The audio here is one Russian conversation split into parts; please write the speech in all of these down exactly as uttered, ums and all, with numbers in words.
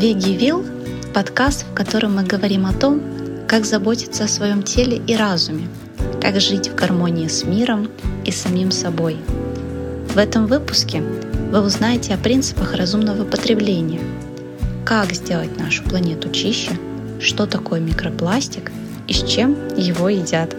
ВегиВилл – подкаст, в котором мы говорим о том, как заботиться о своем теле и разуме, как жить в гармонии с миром и самим собой. В этом выпуске вы узнаете о принципах разумного потребления, как сделать нашу планету чище, что такое микропластик и с чем его едят.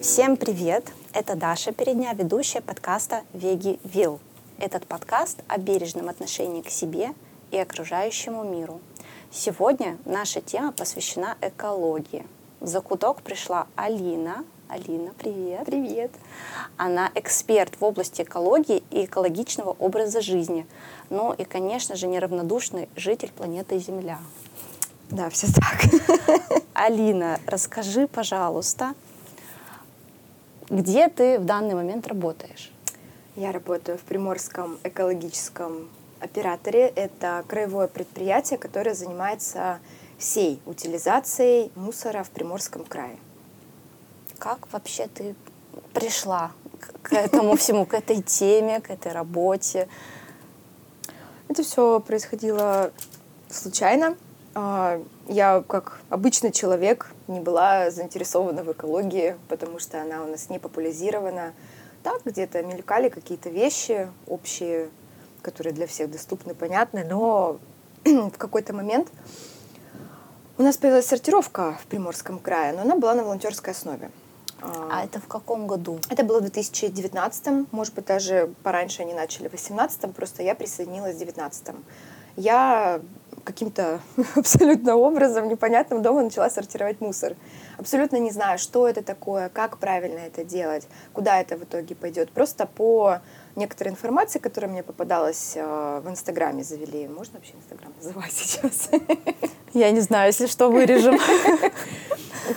Всем привет! Это Даша Передня, ведущая подкаста «ВегиВилл». Этот подкаст о бережном отношении к себе и окружающему миру. Сегодня наша тема посвящена экологии. В закуток пришла Алина. Алина, привет! Привет! Она эксперт в области экологии и экологичного образа жизни. Ну и, конечно же, неравнодушный житель планеты Земля. Да, все так. Алина, расскажи, пожалуйста, где ты в данный момент работаешь? Я работаю в Приморском экологическом операторе. Это краевое предприятие, которое занимается всей утилизацией мусора в Приморском крае. Как вообще ты пришла к этому всему, к этой теме, к этой работе? Это все происходило случайно. Я, как обычный человек, не была заинтересована в экологии, потому что она у нас не популяризирована. Так, где-то мелькали какие-то вещи общие, которые для всех доступны, понятны, но в какой-то момент у нас появилась сортировка в Приморском крае, но она была на волонтерской основе. А это в каком году? Это было в две тысячи девятнадцатом, может быть, даже пораньше они начали в две тысячи восемнадцатом, просто я присоединилась в две тысячи девятнадцатом. Я каким-то абсолютно образом, непонятным дома начала сортировать мусор. Абсолютно не знаю, что это такое, как правильно это делать, куда это в итоге пойдет. Просто по некоторой информации, которая мне попадалась в Инстаграме, завели. Можно вообще Инстаграм называть сейчас? Я не знаю, если что, вырежем.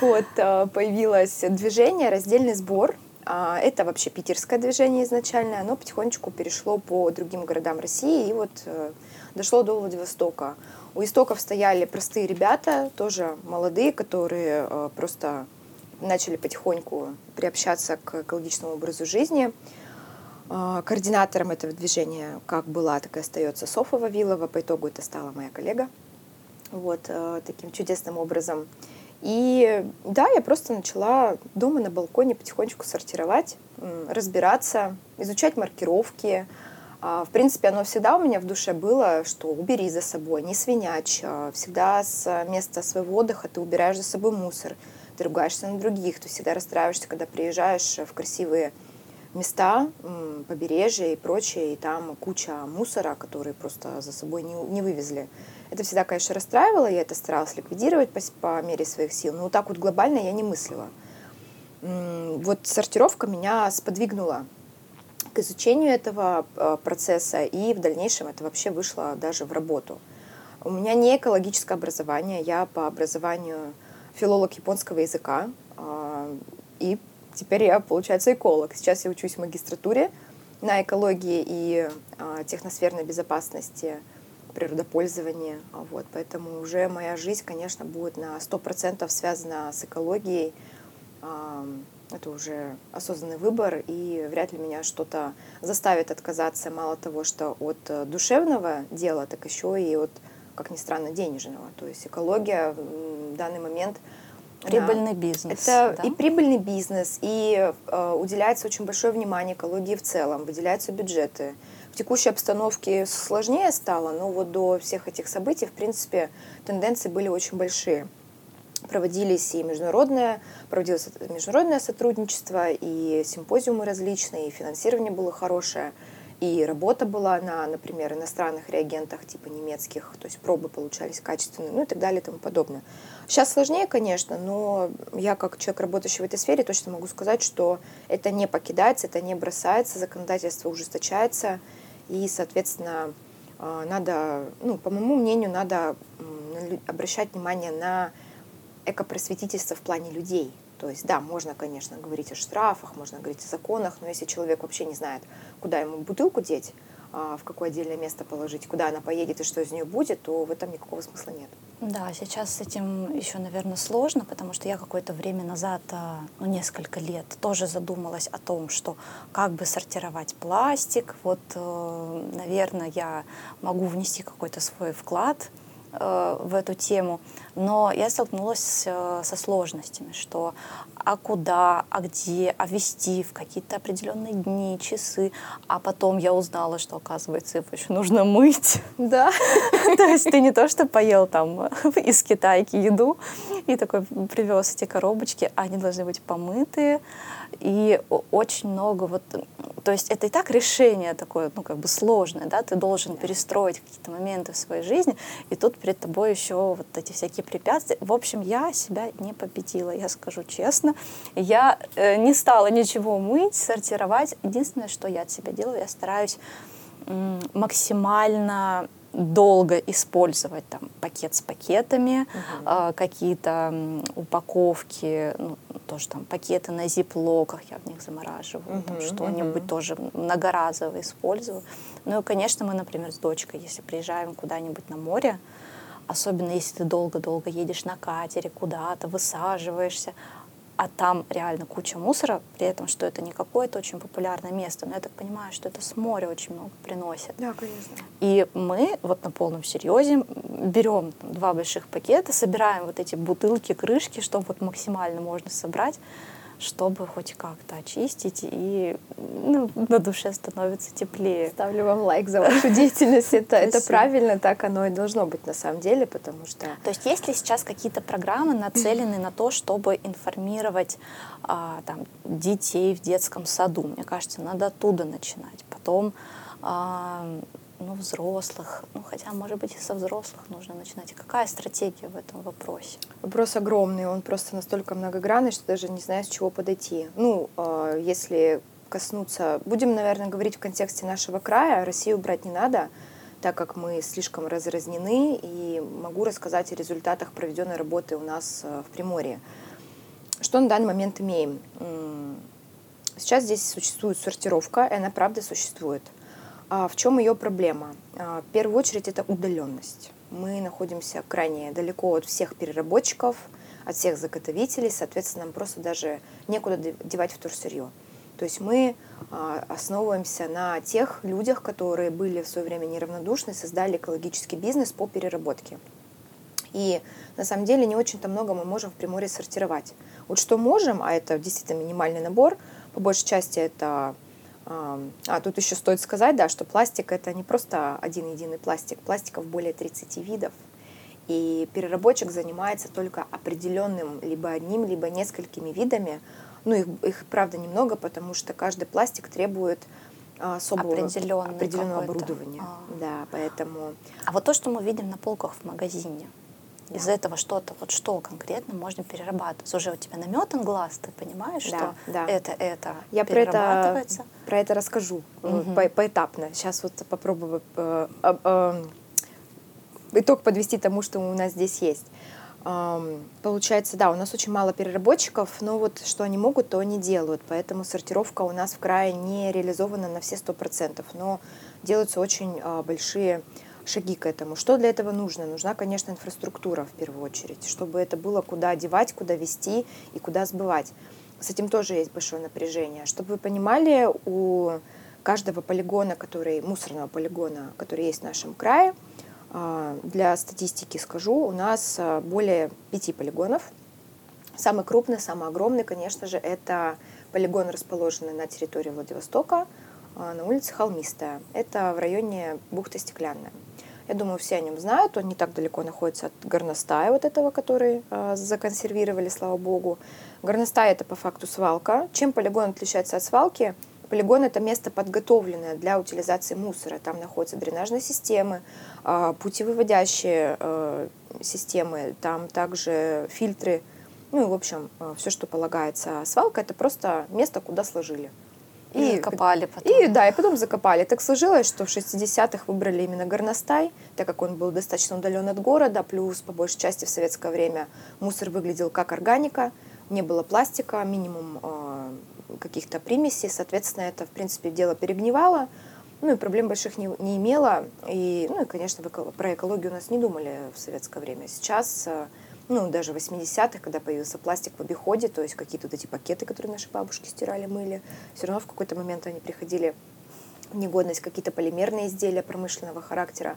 Вот, появилось движение «Раздельный сбор». Это вообще питерское движение изначально, оно потихонечку перешло по другим городам России и вот дошло до Владивостока. У истоков стояли простые ребята, тоже молодые, которые просто начали потихоньку приобщаться к экологичному образу жизни. Координатором этого движения как была, так и остается Софья Вавилова, по итогу это стала моя коллега, вот таким чудесным образом. И да, я просто начала дома на балконе потихонечку сортировать, разбираться, изучать маркировки. В принципе, оно всегда у меня в душе было, что убери за собой, не свинячь. Всегда с места своего отдыха ты убираешь за собой мусор, ты ругаешься на других, ты всегда расстраиваешься, когда приезжаешь в красивые места, побережья и прочее, и там куча мусора, который просто за собой не, не вывезли. Это всегда, конечно, расстраивало, я это старалась ликвидировать по, по мере своих сил, но вот так вот глобально я не мыслила. Вот сортировка меня сподвигнула к изучению этого процесса, и в дальнейшем это вообще вышло даже в работу. У меня не экологическое образование, я по образованию филолог японского языка, и теперь я, получается, эколог. Сейчас я учусь в магистратуре на экологии и техносферной безопасности, природопользование, вот, поэтому уже моя жизнь, конечно, будет на сто процентов связана с экологией, это уже осознанный выбор, и вряд ли меня что-то заставит отказаться мало того, что от душевного дела, так еще и от, как ни странно, денежного, то есть экология в данный момент... Прибыльный бизнес. Это да? И прибыльный бизнес, и э, уделяется очень большое внимание экологии в целом, выделяются бюджеты. В текущей обстановке сложнее стало, но вот до всех этих событий, в принципе, тенденции были очень большие. Проводились и международное, проводилось международное сотрудничество, и симпозиумы различные, и финансирование было хорошее, и работа была на, например, иностранных реагентах, типа немецких, то есть пробы получались качественные, ну и так далее и тому подобное. Сейчас сложнее, конечно, но я, как человек, работающий в этой сфере, точно могу сказать, что это не покидается, это не бросается, законодательство ужесточается. И, соответственно, надо, ну, по моему мнению, надо обращать внимание на экопросветительство в плане людей. То есть, да, можно, конечно, говорить о штрафах, можно говорить о законах, но если человек вообще не знает, куда ему бутылку деть, в какое отдельное место положить, куда она поедет и что из нее будет, то в этом никакого смысла нет. Да, сейчас с этим еще, наверное, сложно, потому что я какое-то время назад, ну, несколько лет, тоже задумалась о том, что как бы сортировать пластик. Вот, наверное, я могу внести какой-то свой вклад в эту тему, но я столкнулась со сложностями, что а куда, а где, а вести в какие-то определенные дни, часы, а потом я узнала, что, оказывается, его еще нужно мыть, да, то есть ты не то, что поел там из Китайки еду и такой привез эти коробочки, они должны быть помытые, и очень много вот, то есть это и так решение такое, ну, как бы сложное, да, ты должен перестроить какие-то моменты в своей жизни, и тут перед тобой еще вот эти всякие препятствия. В общем, я себя не победила, я скажу честно. Я э, не стала ничего мыть, сортировать. Единственное, что я от себя делаю, я стараюсь м- максимально долго использовать там пакет с пакетами, uh-huh. э, какие-то м, упаковки, ну, тоже там пакеты на зиплоках, я в них замораживаю, uh-huh, там, что-нибудь uh-huh. тоже многоразово использую. Ну и, конечно, мы, например, с дочкой, если приезжаем куда-нибудь на море, особенно если ты долго-долго едешь на катере куда-то, высаживаешься, а там реально куча мусора, при этом, что это не какое-то очень популярное место, но я так понимаю, что это с моря очень много приносит. Да, конечно. И мы вот на полном серьезе берем там, два больших пакета, собираем вот эти бутылки, крышки, что вот максимально можно собрать, чтобы хоть как-то очистить, и ну, на душе становится теплее. Ставлю вам лайк за вашу деятельность. Это, это правильно, так оно и должно быть на самом деле, потому что... То есть есть ли сейчас какие-то программы, нацеленные на то, чтобы информировать а, там, детей в детском саду? Мне кажется, надо оттуда начинать. Потом... А, ну, взрослых, ну, хотя, может быть, и со взрослых нужно начинать. Какая стратегия в этом вопросе? Вопрос огромный, он просто настолько многогранный, что даже не знаю, с чего подойти. Ну, э, если коснуться... Будем, наверное, говорить в контексте нашего края, Россию брать не надо, так как мы слишком разразнены, и могу рассказать о результатах проведенной работы у нас в Приморье. Что на данный момент имеем? Сейчас здесь существует сортировка, и она, правда, существует. В чем ее проблема? В первую очередь это удаленность. Мы находимся крайне далеко от всех переработчиков, от всех заготовителей, соответственно, нам просто даже некуда девать вторсырье. То есть мы основываемся на тех людях, которые были в свое время неравнодушны, создали экологический бизнес по переработке. И на самом деле не очень-то много мы можем в Приморье сортировать. Вот что можем, а это действительно минимальный набор, по большей части это... А тут еще стоит сказать, да, что пластик — это не просто один-единый пластик. Пластиков более тридцати видов. И переработчик занимается только определенным либо одним, либо несколькими видами. Ну, их, их правда, немного, потому что каждый пластик требует особого определенного оборудования. А-а-а. Да, поэтому... А вот то, что мы видим на полках в магазине, да. Из этого что-то, вот что конкретно можно перерабатывать? Уже у тебя наметан глаз, ты понимаешь, да, что да. это, это я перерабатывается? Я про, про это расскажу угу. по, поэтапно. Сейчас вот попробую э, э, э, итог подвести тому, что у нас здесь есть. Э, получается, да, у нас очень мало переработчиков, но вот что они могут, то они делают. Поэтому сортировка у нас в крае не реализована на все сто процентов, но делаются очень э, большие... шаги к этому. Что для этого нужно? Нужна, конечно, инфраструктура в первую очередь, чтобы это было куда девать, куда везти и куда сбывать. С этим тоже есть большое напряжение. Чтобы вы понимали, у каждого полигона, который, мусорного полигона, который есть в нашем крае, для статистики скажу, у нас более пяти полигонов. Самый крупный, самый огромный, конечно же, это полигон, расположенный на территории Владивостока, на улице Холмистая. Это в районе бухты Стеклянная. Я думаю, все о нем знают, он не так далеко находится от горностая вот этого, который э, законсервировали, слава богу. Горностая — это по факту свалка. Чем полигон отличается от свалки? Полигон — это место, подготовленное для утилизации мусора. Там находятся дренажные системы, э, путевыводящие э, системы, там также фильтры, ну и, в общем, э, все, что полагается. Свалка — это просто место, куда сложили. И, и закопали потом. И, да, и потом закопали. Так сложилось, что в шестидесятых выбрали именно горностай, так как он был достаточно удален от города, плюс по большей части в советское время мусор выглядел как органика, не было пластика, минимум э, каких-то примесей, соответственно, это, в принципе, дело перегнивало, Ну и проблем больших не, не имела. И, ну и, конечно, про экологию у нас не думали в советское время. Сейчас, ну даже в восьмидесятых, когда появился пластик в обиходе, то есть какие-то вот эти пакеты, которые наши бабушки стирали, мыли, все равно в какой-то момент они приходили в негодность, какие-то полимерные изделия промышленного характера.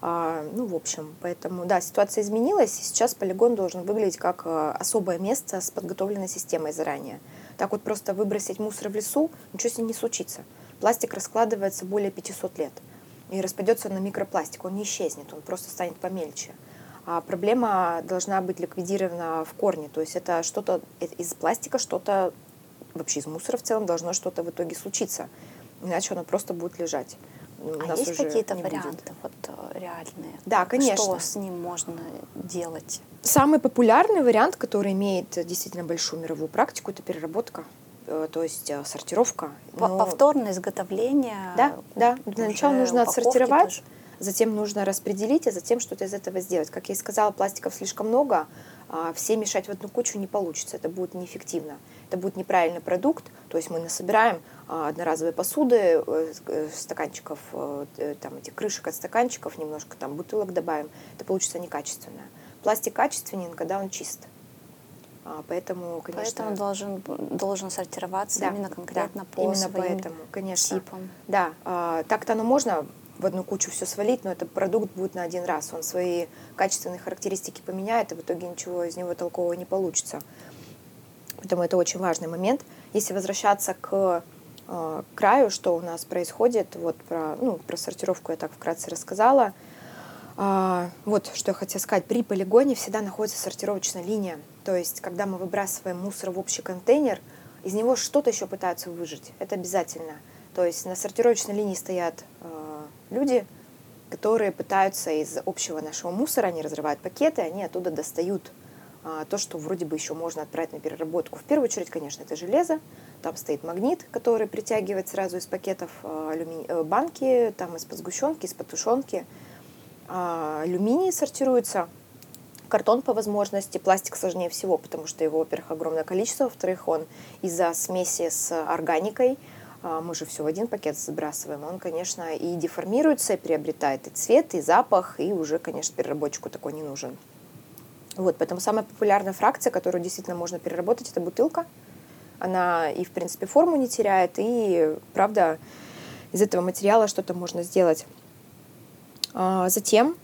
А, ну, в общем, поэтому, да, ситуация изменилась. Сейчас полигон должен выглядеть как особое место с подготовленной системой заранее. Так вот просто выбросить мусор в лесу, ничего с ним не случится. Пластик раскладывается более пятисот лет и распадется на микропластик. Он не исчезнет, он просто станет помельче. А проблема должна быть ликвидирована в корне. То есть это что-то из пластика, что-то вообще из мусора в целом должно что-то в итоге случиться. Иначе оно просто будет лежать. А есть какие-то варианты вот, реальные? Да, конечно. Что с ним можно делать? Самый популярный вариант, который имеет действительно большую мировую практику, это переработка, то есть сортировка. Но... Повторное изготовление? Да, да. Для начала нужно отсортировать, тоже. Затем нужно распределить, а затем что-то из этого сделать. Как я и сказала, пластиков слишком много, все мешать в одну кучу не получится, это будет неэффективно. Это будет неправильный продукт, то есть мы насобираем одноразовые посуды, стаканчиков, там, этих крышек от стаканчиков, немножко там бутылок добавим, это получится некачественное. Пластик качественен, когда он чист. Поэтому, конечно... Поэтому должен, должен сортироваться, да, именно конкретно, да, по именно своим поэтому, конечно, типам. Да, так-то оно можно в одну кучу все свалить, но этот продукт будет на один раз. Он свои качественные характеристики поменяет, и в итоге ничего из него толкового не получится. Поэтому это очень важный момент. Если возвращаться к э, краю, что у нас происходит, вот про, ну, про сортировку я так вкратце рассказала. А, вот что я хотела сказать. При полигоне всегда находится сортировочная линия. То есть, когда мы выбрасываем мусор в общий контейнер, из него что-то еще пытаются выжать. Это обязательно. То есть на сортировочной линии стоят э, люди, которые пытаются из общего нашего мусора, они разрывают пакеты, они оттуда достают то, что вроде бы еще можно отправить на переработку. В первую очередь, конечно, это железо. Там стоит магнит, который притягивает сразу из пакетов алюмини... банки, там из-под сгущенки, из-под тушенки. Алюминий сортируется, картон по возможности, пластик сложнее всего, потому что его, во-первых, огромное количество, во-вторых, он из-за смеси с органикой, мы же все в один пакет сбрасываем, он, конечно, и деформируется, и приобретает и цвет, и запах, и уже, конечно, переработчику такой не нужен. Вот, поэтому самая популярная фракция, которую действительно можно переработать, это бутылка. Она и, в принципе, форму не теряет, и, правда, из этого материала что-то можно сделать. А затем...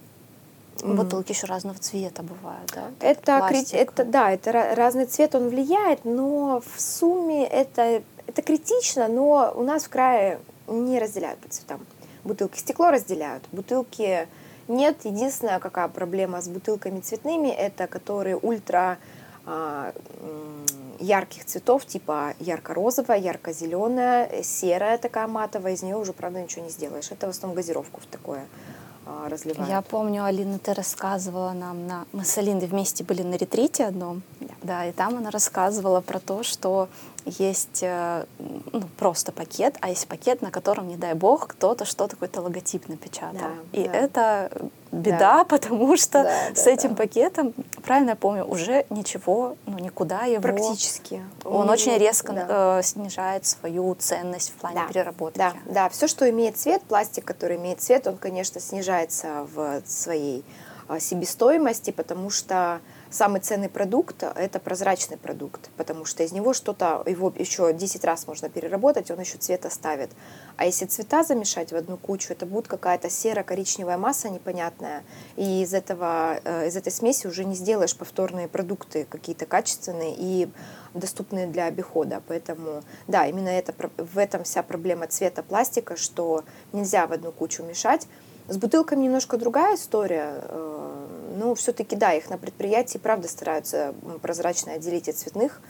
Бутылки еще разного цвета бывают, да? Это, это, да, это разный цвет, он влияет, но в сумме это, это критично, но у нас в крае не разделяют по цветам. Бутылки стекло разделяют, бутылки... Нет, единственная какая проблема с бутылками цветными, это которые ультра э, ярких цветов, типа ярко-розовая, ярко-зеленая, серая такая матовая, из нее уже, правда, ничего не сделаешь. Это в основном газировку в такое э, разливают. Я помню, Алина, ты рассказывала нам, на... мы с Алиной вместе были на ретрите одном, да, да и там она рассказывала про то, что есть э, ну, просто пакет, а есть пакет, на котором, не дай бог, кто-то что-то, какой-то логотип напечатал. Да, и да. Это беда, да. Потому что да, с да, этим да. пакетом, правильно я помню, уже ничего, ну никуда его... Практически. Он mm-hmm. очень резко да. э, снижает свою ценность в плане да. переработки. Да, да, все, что имеет цвет, пластик, который имеет цвет, он, конечно, снижается в своей себестоимости, потому что самый ценный продукт – это прозрачный продукт, потому что из него что-то, его еще десять раз можно переработать, он еще цвет оставит. А если цвета замешать в одну кучу, это будет какая-то серо-коричневая масса непонятная, и из этого, из этой смеси уже не сделаешь повторные продукты какие-то качественные и доступные для обихода. Поэтому, да, именно это, в этом вся проблема цвета пластика, что нельзя в одну кучу мешать. С бутылками немножко другая история, но все-таки, да, их на предприятии, правда, стараются прозрачно отделить от цветных,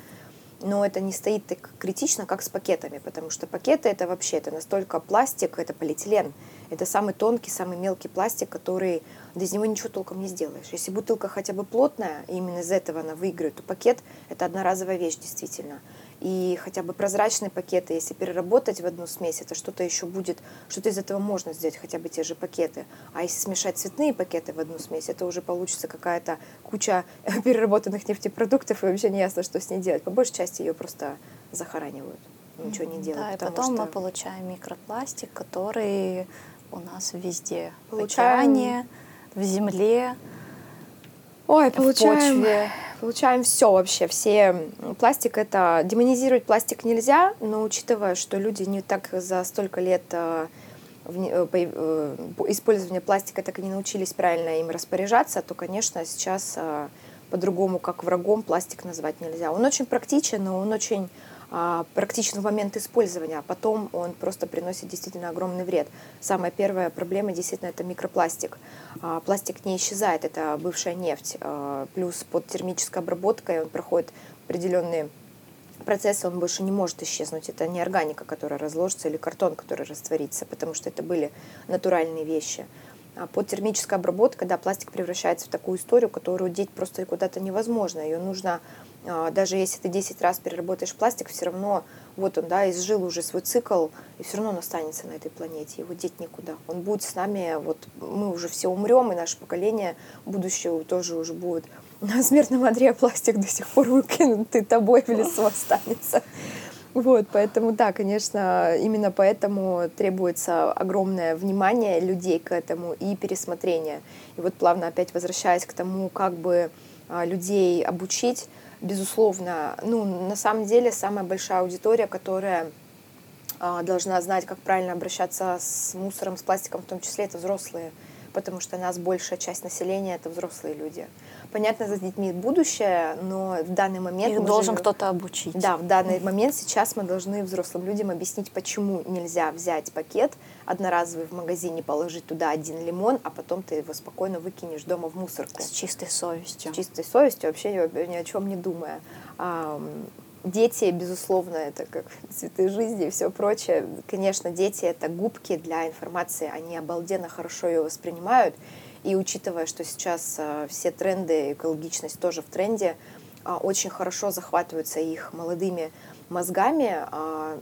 но это не стоит так критично, как с пакетами, потому что пакеты — это вообще, это настолько пластик, это полиэтилен, это самый тонкий, самый мелкий пластик, который, да из него ничего толком не сделаешь. Если бутылка хотя бы плотная, и именно из этого она выиграет, то пакет — это одноразовая вещь, действительно. И хотя бы прозрачные пакеты, если переработать в одну смесь, это что-то еще будет, что-то из этого можно сделать, хотя бы те же пакеты. А если смешать цветные пакеты в одну смесь, это уже получится какая-то куча переработанных нефтепродуктов, и вообще не ясно, что с ней делать. По большей части ее просто захоранивают. ничего не делать. Да, и потом что... мы получаем микропластик, который у нас везде. Получаем... В океане, в земле, Ой, получаем... в почве. Получаем все вообще, все пластик, это демонизировать пластик нельзя, но учитывая, что люди не так за столько лет э, в, э, использования пластика так и не научились правильно им распоряжаться, то, конечно, сейчас э, по-другому, как врагом, пластик назвать нельзя. Он очень практичен, но он очень э, практичен в момент использования, а потом он просто приносит действительно огромный вред. Самая первая проблема действительно это микропластик. Пластик не исчезает, это бывшая нефть, плюс под термической обработкой он проходит определенные процессы, он больше не может исчезнуть, это не органика, которая разложится, или картон, который растворится, потому что это были натуральные вещи. Под термической обработкой, да, пластик превращается в такую историю, которую деть просто куда-то невозможно, ее нужно, даже если ты десять раз переработаешь пластик, все равно вот он, да, изжил уже свой цикл, и все равно он останется на этой планете, его деть некуда. Он будет с нами, вот мы уже все умрем, и наше поколение будущего тоже уже будет на смертном одре, а пластик до сих пор выкинут, и тобой в лесу останется. Вот, поэтому, да, конечно, именно поэтому требуется огромное внимание людей к этому и пересмотрение. И вот плавно опять возвращаясь к тому, как бы людей обучить, безусловно, ну, на самом деле самая большая аудитория, которая а, должна знать, как правильно обращаться с мусором, с пластиком, в том числе, это взрослые, потому что у нас большая часть населения — это взрослые люди. Понятно, за детьми будущее, но в данный момент... Их должен же... кто-то обучить. Да, в данный mm-hmm. момент сейчас мы должны взрослым людям объяснить, почему нельзя взять пакет одноразовый в магазине, положить туда один лимон, а потом ты его спокойно выкинешь дома в мусорку. С чистой совестью. С чистой совестью, вообще ни о чем не думая. Дети, безусловно, это как цветы жизни и все прочее. Конечно, дети — это губки для информации, они обалденно хорошо ее воспринимают. И учитывая, что сейчас все тренды, экологичность тоже в тренде, очень хорошо захватываются их молодыми мозгами,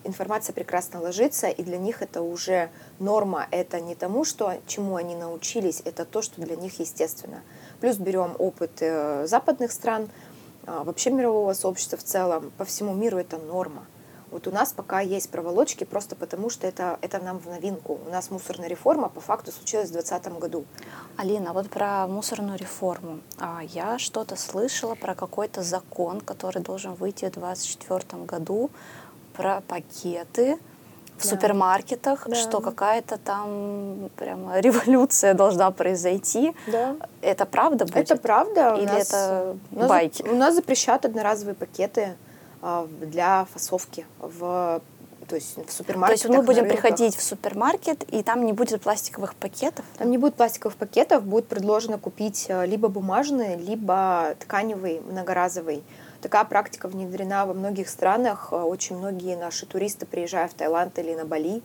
информация прекрасно ложится, и для них это уже норма, это не тому, что, чему они научились, это то, что для них естественно. Плюс берем опыт западных стран, вообще мирового сообщества в целом, по всему миру это норма. Вот у нас пока есть проволочки просто потому, что это, это нам в новинку. У нас мусорная реформа по факту случилась в двадцатом году. Алина, вот про мусорную реформу. Я что-то слышала про какой-то закон, который должен выйти в двадцать четвёртом году, про пакеты в да. супермаркетах, да. что какая-то там прямо революция должна произойти. Да. Это правда будет? Это правда. Или у нас, это байки? У нас, у нас запрещают одноразовые пакеты для фасовки в, то есть в супермаркетах. То есть мы будем приходить в супермаркет, и там не будет пластиковых пакетов? Там не будет пластиковых пакетов, будет предложено купить либо бумажный, либо тканевый, многоразовый. Такая практика внедрена во многих странах. Очень многие наши туристы, приезжая в Таиланд или на Бали,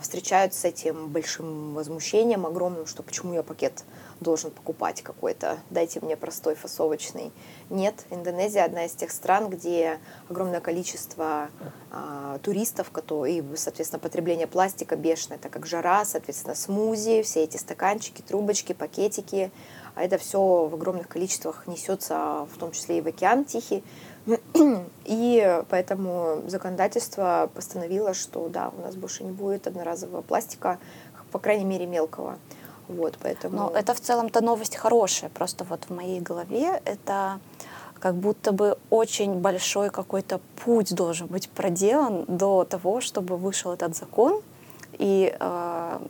встречаются с этим большим возмущением огромным, что почему я пакет должен покупать какой-то, дайте мне простой фасовочный. Нет, Индонезия одна из тех стран, где огромное количество а, туристов, которые, и, соответственно, потребление пластика бешеное, так как жара, соответственно, смузи, все эти стаканчики, трубочки, пакетики, а это все в огромных количествах несется, в том числе и в океан Тихий. И поэтому законодательство постановило, что да, у нас больше не будет одноразового пластика, по крайней мере мелкого. Вот, поэтому... Но это в целом-то новость хорошая, просто вот в моей голове это как будто бы очень большой какой-то путь должен быть проделан до того, чтобы вышел этот закон, и э,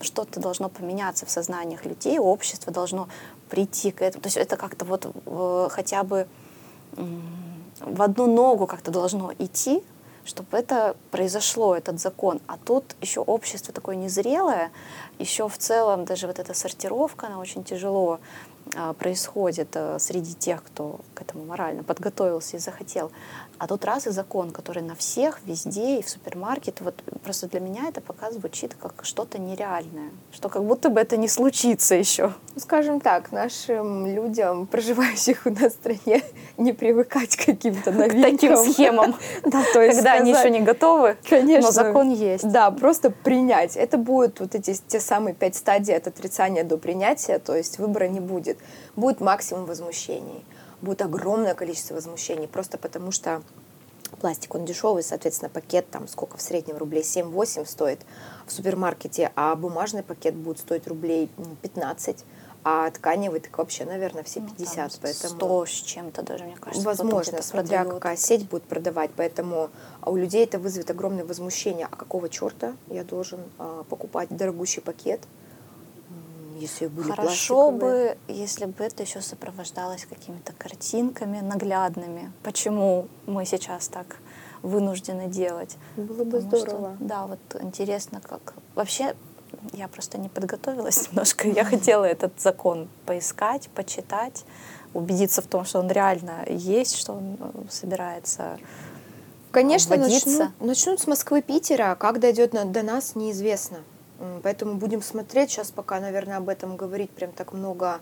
что-то должно поменяться в сознаниях людей, общество должно прийти к этому, то есть это как-то вот э, хотя бы э, в одну ногу как-то должно идти, чтобы это произошло, этот закон. А тут еще общество такое незрелое, еще в целом даже вот эта сортировка, она очень тяжело а, происходит а, среди тех, кто к этому морально подготовился и захотел. А тут раз и закон, который на всех, везде и в супермаркет. Вот просто для меня это пока звучит как что-то нереальное, что как будто бы это не случится еще. Ну, скажем так, нашим людям, проживающих у нас в стране, не привыкать к каким-то новинкам. К таким схемам. Да, то есть когда они еще не готовы, но закон есть. Да, просто принять. Это будут вот эти те самые пять стадий от отрицания до принятия, то есть выбора не будет. Будет максимум возмущений. Будет огромное количество возмущений, просто потому что Пластик, он дешевый, соответственно, пакет там сколько в среднем, рублей семь-восемь стоит в супермаркете, а бумажный пакет будет стоить рублей пятнадцать, а тканевый так вообще, наверное, все пятьдесят. Ну, поэтому сто с чем-то даже, мне кажется. Возможно, смотря какая сеть будет продавать, поэтому у людей это вызовет огромное возмущение. А какого черта я должен а, покупать дорогущий пакет? Если были хорошо бы, если бы это еще сопровождалось какими-то картинками наглядными, почему мы сейчас так вынуждены делать. Было бы Потому здорово. Что, да, вот интересно, как... Вообще, я просто не подготовилась немножко. Я хотела этот закон поискать, почитать, убедиться в том, что он реально есть, что он собирается... Конечно, начнут, начнут с Москвы, Питера, как дойдет до нас, неизвестно. Поэтому будем смотреть. Сейчас пока, наверное, об этом говорить прям так много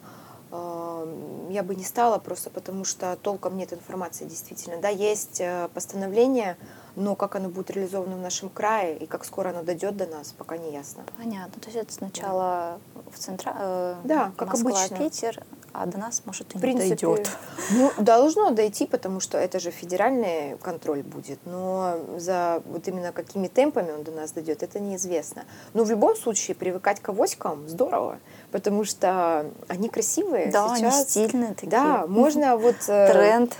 э, я бы не стала, просто потому что толком нет информации действительно. Да, есть постановление, но как оно будет реализовано в нашем крае и как скоро оно дойдет до нас, пока не ясно. Понятно. То есть это сначала да. в центра... Э, да, как Москва, обычно. Питер, а до нас, может, и в принципе, не дойдет. Ну, должно дойти, потому что это же федеральный контроль будет. Но за вот именно какими темпами он до нас дойдет, это неизвестно. Но в любом случае привыкать к авоськам здорово, потому что они красивые. Да, сейчас, они стильные такие. Да, можно вот... Тренд.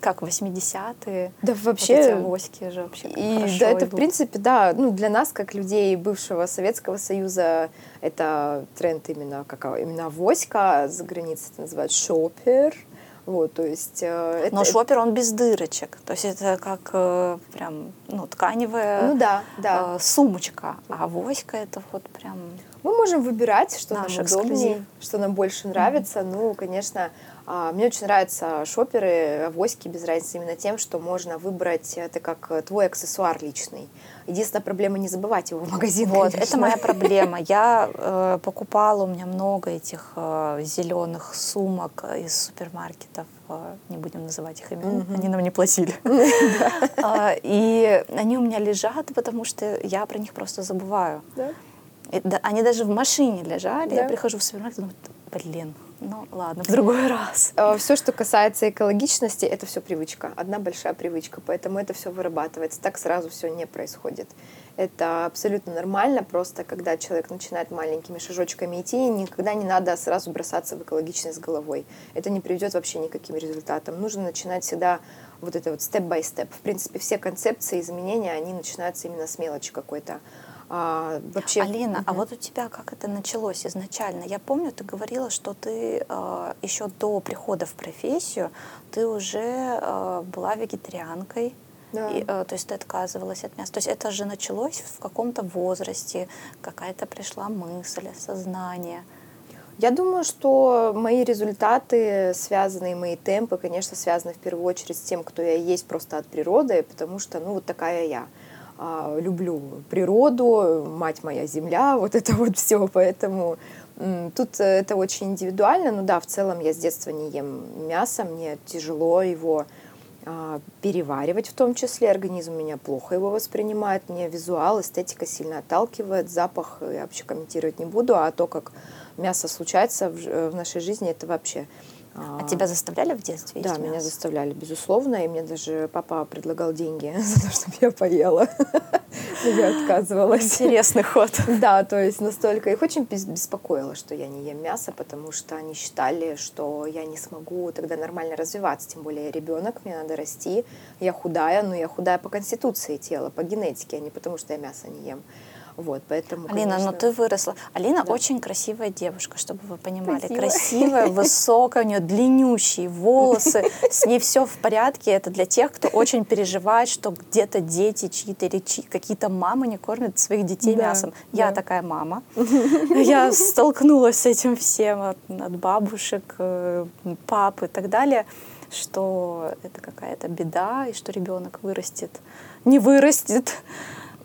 Как, восьмидесятые? Да, вообще. Вот эти авоськи же вообще и хорошо да, это, идут. В принципе, да, ну, для нас, как людей бывшего Советского Союза, это тренд именно, как именно авоська, за границей это называют шопер. Вот, то есть, э, но это, шопер, он без дырочек. То есть это как э, прям ну, тканевая ну, да, да. Э, сумочка. А авоська это вот прям... Мы можем выбирать, что нам удобнее, что нам больше нравится. Mm-hmm. Ну, конечно, э, мне очень нравятся шоперы, авоськи, без разницы, именно тем, что можно выбрать, это как твой аксессуар личный. Единственная проблема — не забывать его в магазин. Вот, конечно. Это моя проблема. Я э, покупала, у меня много этих э, зеленых сумок из супермаркетов. Э, не будем называть их имена, mm-hmm. они нам не платили. И они у меня лежат, потому что я про них просто забываю. Они даже в машине лежали. Я прихожу в супермаркет и думаю, блин, ну ладно, в другой раз. Все, что касается экологичности, это все привычка. Одна большая привычка, поэтому это все вырабатывается. Так сразу все не происходит. Это абсолютно нормально, просто когда человек начинает маленькими шажочками идти, никогда не надо сразу бросаться в экологичность головой. Это не приведет вообще никаким результатам. Нужно начинать всегда вот это вот степ-бай-степ. В принципе, все концепции изменения, они начинаются именно с мелочи какой-то. А, вообще... Алина, угу. А вот у тебя как это началось изначально? Я помню, ты говорила, что ты э, еще до прихода в профессию ты уже э, была вегетарианкой, да. И, э, то есть ты отказывалась от мяса. То есть это же началось в каком-то возрасте, какая-то пришла мысль, осознание. Я думаю, что мои результаты связаны, мои темпы, конечно, связаны в первую очередь с тем, кто я есть просто от природы, потому что, ну, вот такая я. Люблю природу, мать моя земля, вот это вот все, поэтому тут это очень индивидуально, но да, в целом я с детства не ем мясо, мне тяжело его переваривать в том числе, организм у меня плохо его воспринимает, мне визуал, эстетика сильно отталкивает, запах я вообще комментировать не буду, а то, как мясо случается в нашей жизни, это вообще... А тебя заставляли в детстве есть? Да, мясо? Меня заставляли, безусловно, и мне даже папа предлагал деньги за то, чтобы я поела. Я отказывалась. Интересный ход. Да, то есть настолько их очень беспокоило, что я не ем мясо, потому что они считали, что я не смогу тогда нормально развиваться, тем более я ребенок, мне надо расти, я худая, но я худая по конституции тела, по генетике, а не потому что я мясо не ем. Вот, поэтому, Алина, конечно... но ты выросла. Алина да. очень красивая девушка, чтобы вы понимали. Спасибо. Красивая, высокая, у нее длиннющие волосы, с ней все в порядке. Это для тех, кто очень переживает, что где-то дети чьи-то или чьи, какие-то мамы не кормят своих детей да, мясом. Я да. такая мама. Я столкнулась с этим всем от, от бабушек, пап и так далее, что это какая-то беда, и что ребенок вырастет, не вырастет.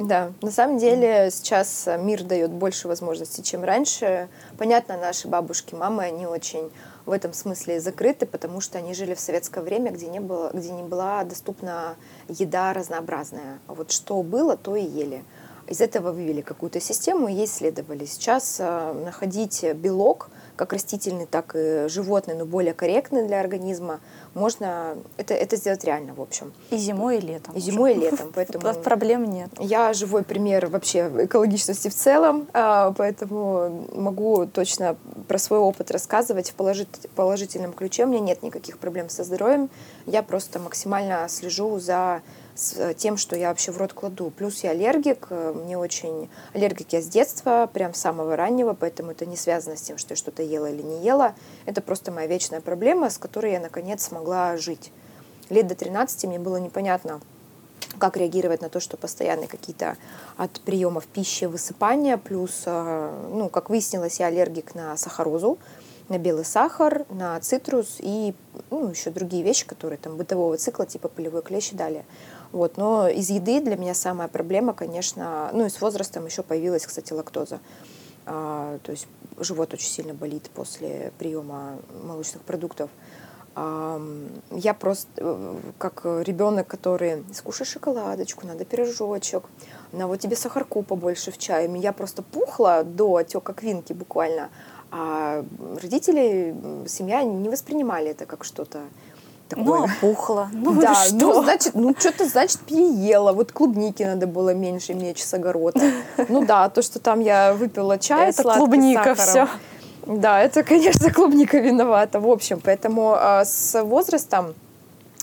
Да, на самом деле сейчас мир дает больше возможностей, чем раньше. Понятно, наши бабушки, мамы, они очень в этом смысле закрыты, потому что они жили в советское время, где не было, где не была доступна еда разнообразная. Вот что было, то и ели. Из этого вывели какую-то систему и ей следовали. Сейчас находить белок, как растительный, так и животный, но более корректный для организма, можно это, это сделать реально, в общем. И зимой, и летом. И зимой, и летом. Поэтому проблем нет. Я живой пример вообще экологичности в целом, поэтому могу точно про свой опыт рассказывать в положительном ключе. У меня нет никаких проблем со здоровьем. Я просто максимально слежу за с тем, что я вообще в рот кладу. Плюс я аллергик, мне очень... Аллергик я с детства, прям с самого раннего, поэтому это не связано с тем, что я что-то ела или не ела. Это просто моя вечная проблема, с которой я, наконец, смогла жить. Лет до тринадцати мне было непонятно, как реагировать на то, что постоянно какие-то от приемов пищи высыпания, плюс, ну, как выяснилось, я аллергик на сахарозу, на белый сахар, на цитрус и, ну, еще другие вещи, которые там бытового цикла, типа полевой клещ и далее. Вот, но из еды для меня самая проблема, конечно, ну и с возрастом еще появилась, кстати, лактоза. А, то есть живот очень сильно болит после приема молочных продуктов. А, я просто как ребенок, который скушай шоколадочку, надо пирожочек, на вот тебе сахарку побольше в чае. Я просто пухла до отека квинки буквально, а родители, семья не воспринимали это как что-то. Такое. Ну, опухла. Ну, да, что? ну, значит, ну, что-то, значит, переела. Вот клубники надо было меньше мечь с огорода. Ну, да, то, что там я выпила чай это сладкий клубника, с сахаром. Все. Да, это, конечно, клубника виновата. В общем, поэтому э, с возрастом,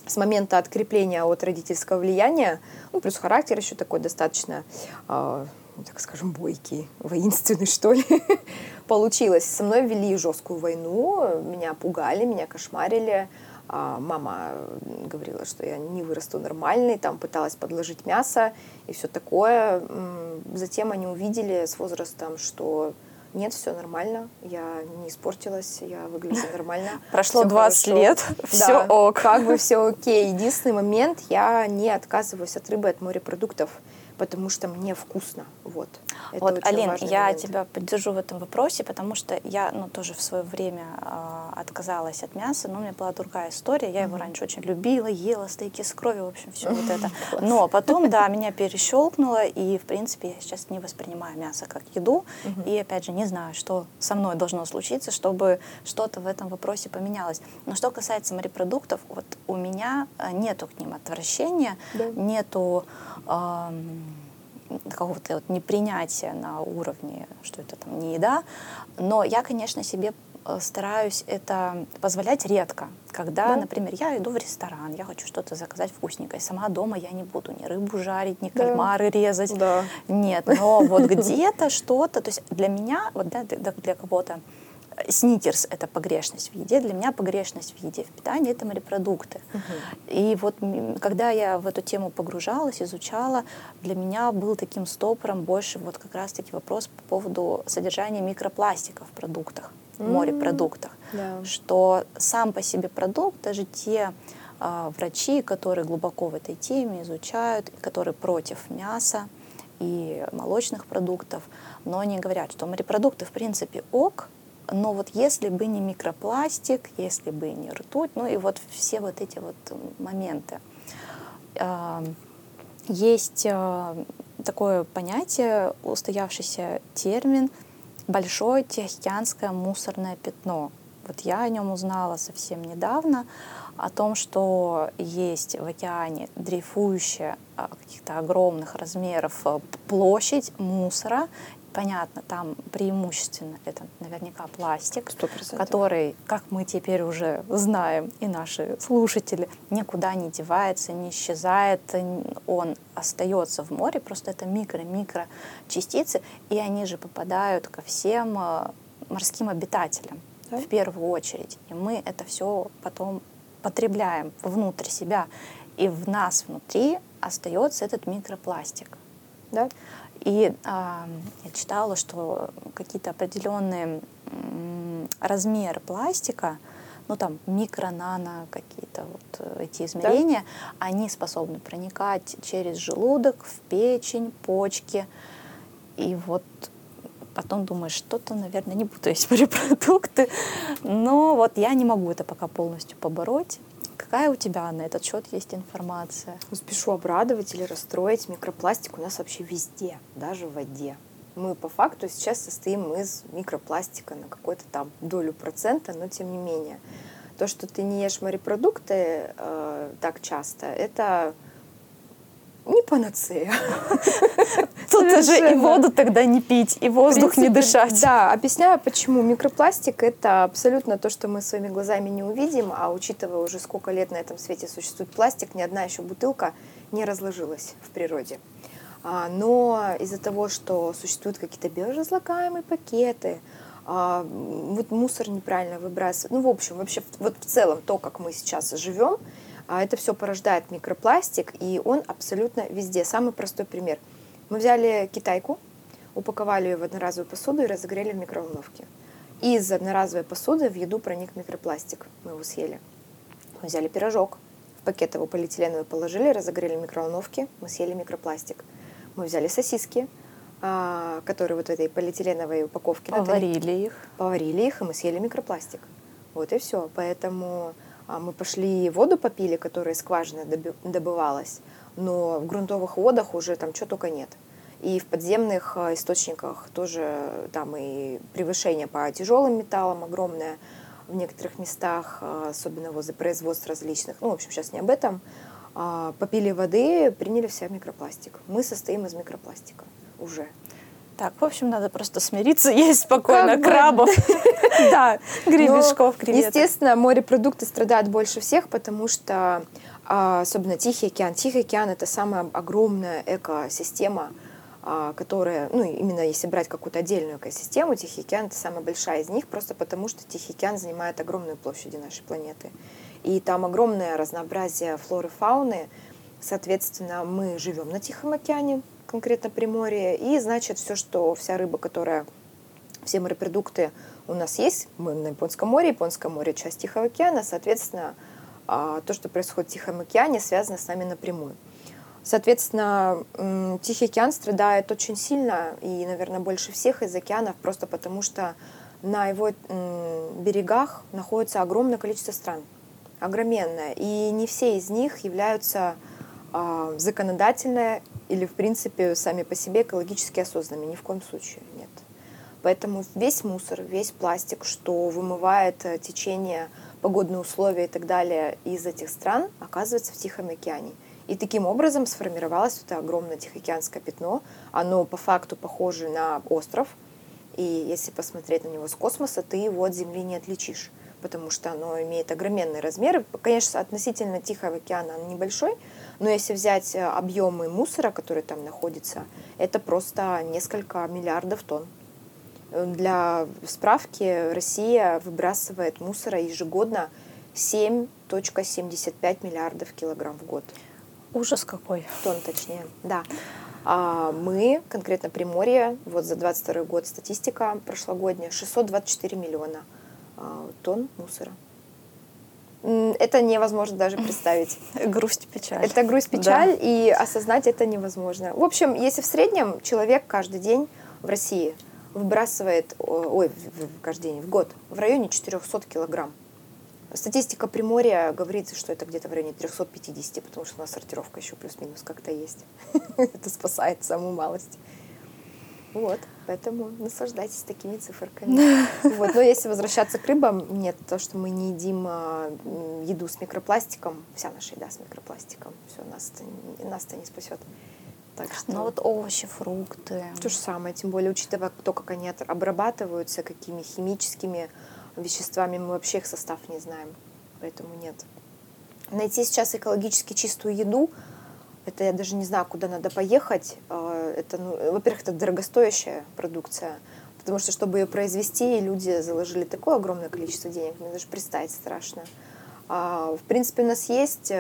с момента открепления от родительского влияния, ну, плюс характер еще такой достаточно... Э, так скажем, бойкий, воинственный, что ли, получилось. Со мной вели жесткую войну, меня пугали, меня кошмарили. А мама говорила, что я не вырасту нормальной, там пыталась подложить мясо и все такое. Затем они увидели с возрастом, что нет, все нормально, я не испортилась, я выгляжу нормально. Прошло двадцать лет, все ок. Как бы все окей. Единственный момент, я не отказываюсь от рыбы, от морепродуктов, потому что мне вкусно. Вот, это вот Алин, я момент. тебя поддержу в этом вопросе, потому что я ну, тоже в свое время э, отказалась от мяса, но у меня была другая история. Я mm-hmm. его раньше очень любила, ела стейки с кровью, в общем, все mm-hmm. вот это. Но потом, да, меня перещелкнуло, и, в принципе, я сейчас не воспринимаю мясо как еду, mm-hmm. и, опять же, не знаю, что со мной должно случиться, чтобы что-то в этом вопросе поменялось. Но что касается морепродуктов, вот у меня нету к ним отвращения, mm-hmm. нету... Э, какого-то вот непринятия на уровне, что это там не еда. Но я, конечно, себе стараюсь это позволять редко. Когда, да. например, я иду в ресторан, я хочу что-то заказать вкусненькое. Сама дома я не буду ни рыбу жарить, ни да. кальмары резать. Да. Нет, но вот где-то что-то... То есть для меня, вот для кого-то сникерс — это погрешность в еде, для меня погрешность в еде, в питании — это морепродукты. Угу. И вот когда я в эту тему погружалась, изучала, для меня был таким стопором больше вот как раз-таки вопрос по поводу содержания микропластика в продуктах, м-м-м. в морепродуктах. Да. Что сам по себе продукт, даже те э, врачи, которые глубоко в этой теме изучают, которые против мяса и молочных продуктов, но они говорят, что морепродукты в принципе ок, но вот если бы не микропластик, если бы не ртуть, ну и вот все вот эти вот моменты. Есть такое понятие, устоявшийся термин «большое тихоокеанское мусорное пятно». Вот я о нем узнала совсем недавно, о том, что есть в океане дрейфующая каких-то огромных размеров площадь мусора. Понятно, там преимущественно это наверняка пластик, сто процентов. Который, как мы теперь уже знаем, и наши слушатели, никуда не девается, не исчезает, он остается в море, просто это микро-микро частицы, и они же попадают ко всем морским обитателям, да? в первую очередь. И мы это все потом потребляем внутрь себя, и в нас внутри остается этот микропластик. Да? И э, я читала, что какие-то определенные м, размеры пластика, ну там микро-нано какие-то вот эти измерения, да? они способны проникать через желудок, в печень, почки. И вот потом думаешь, что-то, наверное, не буду есть морепродукты. Но вот я не могу это пока полностью побороть. Какая у тебя на этот счет есть информация? Спешу обрадовать или расстроить. Микропластик у нас вообще везде, даже в воде. мы по факту сейчас состоим из микропластика на какую-то там долю процента, но тем не менее. То, что ты не ешь морепродукты э, так часто, это не панацея. Тут даже и воду тогда не пить, и воздух не дышать. Да, объясняю, почему. Микропластик — это абсолютно то, что мы своими глазами не увидим, а учитывая уже сколько лет на этом свете существует пластик, ни одна еще бутылка не разложилась в природе. Но из-за того, что существуют какие-то биоразлагаемые пакеты, вот мусор неправильно выбрасывать, ну, в общем, вообще вот в целом то, как мы сейчас живем, это все порождает микропластик, и он абсолютно везде. Самый простой пример. Мы взяли китайку, упаковали ее в одноразовую посуду и разогрели в микроволновке. И из одноразовой посуды в еду проник микропластик. Мы его съели. Мы взяли пирожок, в пакет его полиэтиленовый положили, разогрели в микроволновке, мы съели микропластик. Мы взяли сосиски, которые вот в этой полиэтиленовой упаковке. Поварили их. Поварили их, и мы съели микропластик. Вот и все. Поэтому мы пошли воду попили, которая из скважины добывалась, но в грунтовых водах уже там чего только нет. И в подземных источниках тоже там и превышение по тяжелым металлам огромное в некоторых местах, особенно возле производств различных. Ну, в общем, сейчас не об этом. Попили воды, приняли в себя микропластик. Мы состоим из микропластика уже. Так, в общем, надо просто смириться, есть спокойно крабов, да, гребешков, креветок. Естественно, морепродукты страдают больше всех, потому что, особенно Тихий океан. Тихий океан – это самая огромная экосистема, которая, ну, именно если брать какую-то отдельную экосистему, Тихий океан – это самая большая из них, просто потому что Тихий океан занимает огромную площадь нашей планеты. И там огромное разнообразие флоры, фауны. Соответственно, мы живем на Тихом океане, конкретно Приморье, и, значит, все, что, вся рыба, которая, все морепродукты у нас есть, мы на Японском море, Японское море – часть Тихого океана, соответственно, то, что происходит в Тихом океане, связано с нами напрямую. Соответственно, Тихий океан страдает очень сильно и, наверное, больше всех из океанов, просто потому что на его берегах находится огромное количество стран, огроменное, и не все из них являются законодательно или, в принципе, сами по себе экологически осознанными. Ни в коем случае нет. Поэтому весь мусор, весь пластик, что вымывает течение, погодные условия и так далее из этих стран, оказывается в Тихом океане. И таким образом сформировалось это огромное тихоокеанское пятно. Оно по факту похоже на остров. И если посмотреть на него с космоса, ты его от Земли не отличишь, потому что оно имеет огроменные размеры. Конечно, относительно Тихого океана он небольшой, но если взять объемы мусора, который там находится, это просто несколько миллиардов тонн. Для справки, Россия выбрасывает мусора ежегодно семь целых семьдесят пять миллиардов килограмм в год. Ужас какой. Тонн, точнее, да. А мы, конкретно Приморье, вот за двадцать второй год статистика прошлогодняя, шестьсот двадцать четыре миллиона тонн мусора. Это невозможно даже представить. Грусть, печаль. Это грусть, печаль, да. И осознать это невозможно. В общем, если в среднем человек каждый день в России выбрасывает, ой, каждый день, в год, в районе четыреста килограмм. Статистика Приморья говорит, что это где-то в районе триста пятьдесят, потому что у нас сортировка еще плюс-минус как-то есть. Это спасает самую малость. Вот, поэтому наслаждайтесь такими циферками. Вот. Но если возвращаться к рыбам, нет, то, что мы не едим еду с микропластиком, вся наша еда с микропластиком, все, нас-то, нас-то не спасет. Так что... Ну вот овощи, фрукты. То же самое, тем более, учитывая то, как они обрабатываются, какими химическими веществами, мы вообще их состав не знаем, поэтому нет. Найти сейчас экологически чистую еду, это я даже не знаю, куда надо поехать. Это, ну, во-первых, это дорогостоящая продукция, потому что, чтобы ее произвести, люди заложили такое огромное количество денег, мне даже представить страшно. В принципе, у нас есть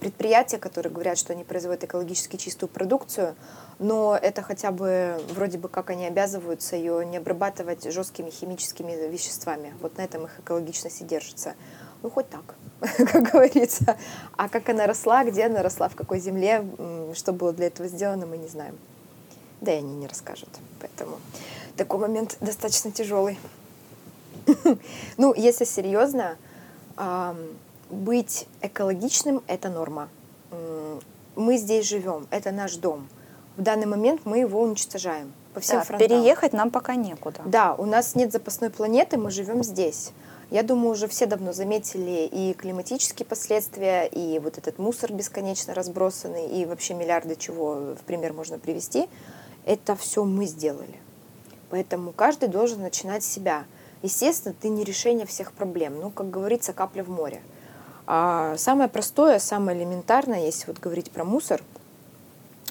предприятия, которые говорят, что они производят экологически чистую продукцию, но это хотя бы, вроде бы как они обязываются ее не обрабатывать жесткими химическими веществами. Вот на этом их экологичность и держится. Ну, хоть так, как говорится. А как она росла, где она росла, в какой земле, что было для этого сделано, мы не знаем. Да и они не расскажут. Поэтому такой момент достаточно тяжелый. Ну, если серьезно, быть экологичным – это норма. Мы здесь живем, это наш дом. В данный момент мы его уничтожаем, по всем да, фронтам. Переехать нам пока некуда. Да, у нас нет запасной планеты, мы живем здесь. Я думаю, уже все давно заметили и климатические последствия, и вот этот мусор бесконечно разбросанный, и вообще миллиарды чего в пример можно привести. Это все мы сделали. Поэтому каждый должен начинать с себя. Естественно, ты не решение всех проблем. Ну, как говорится, капля в море. А самое простое, самое элементарное, если вот говорить про мусор,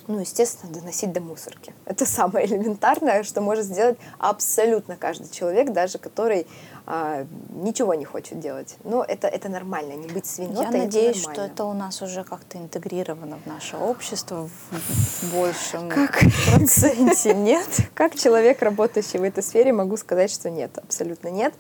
ну, естественно, доносить до мусорки. Это самое элементарное, что может сделать абсолютно каждый человек, даже который а, ничего не хочет делать. Но это, это нормально, не быть свинотой. Я надеюсь, что это у нас уже как-то интегрировано в наше общество в большем как? проценте. Нет. Как человек, работающий в этой сфере, могу сказать, что нет, абсолютно нет.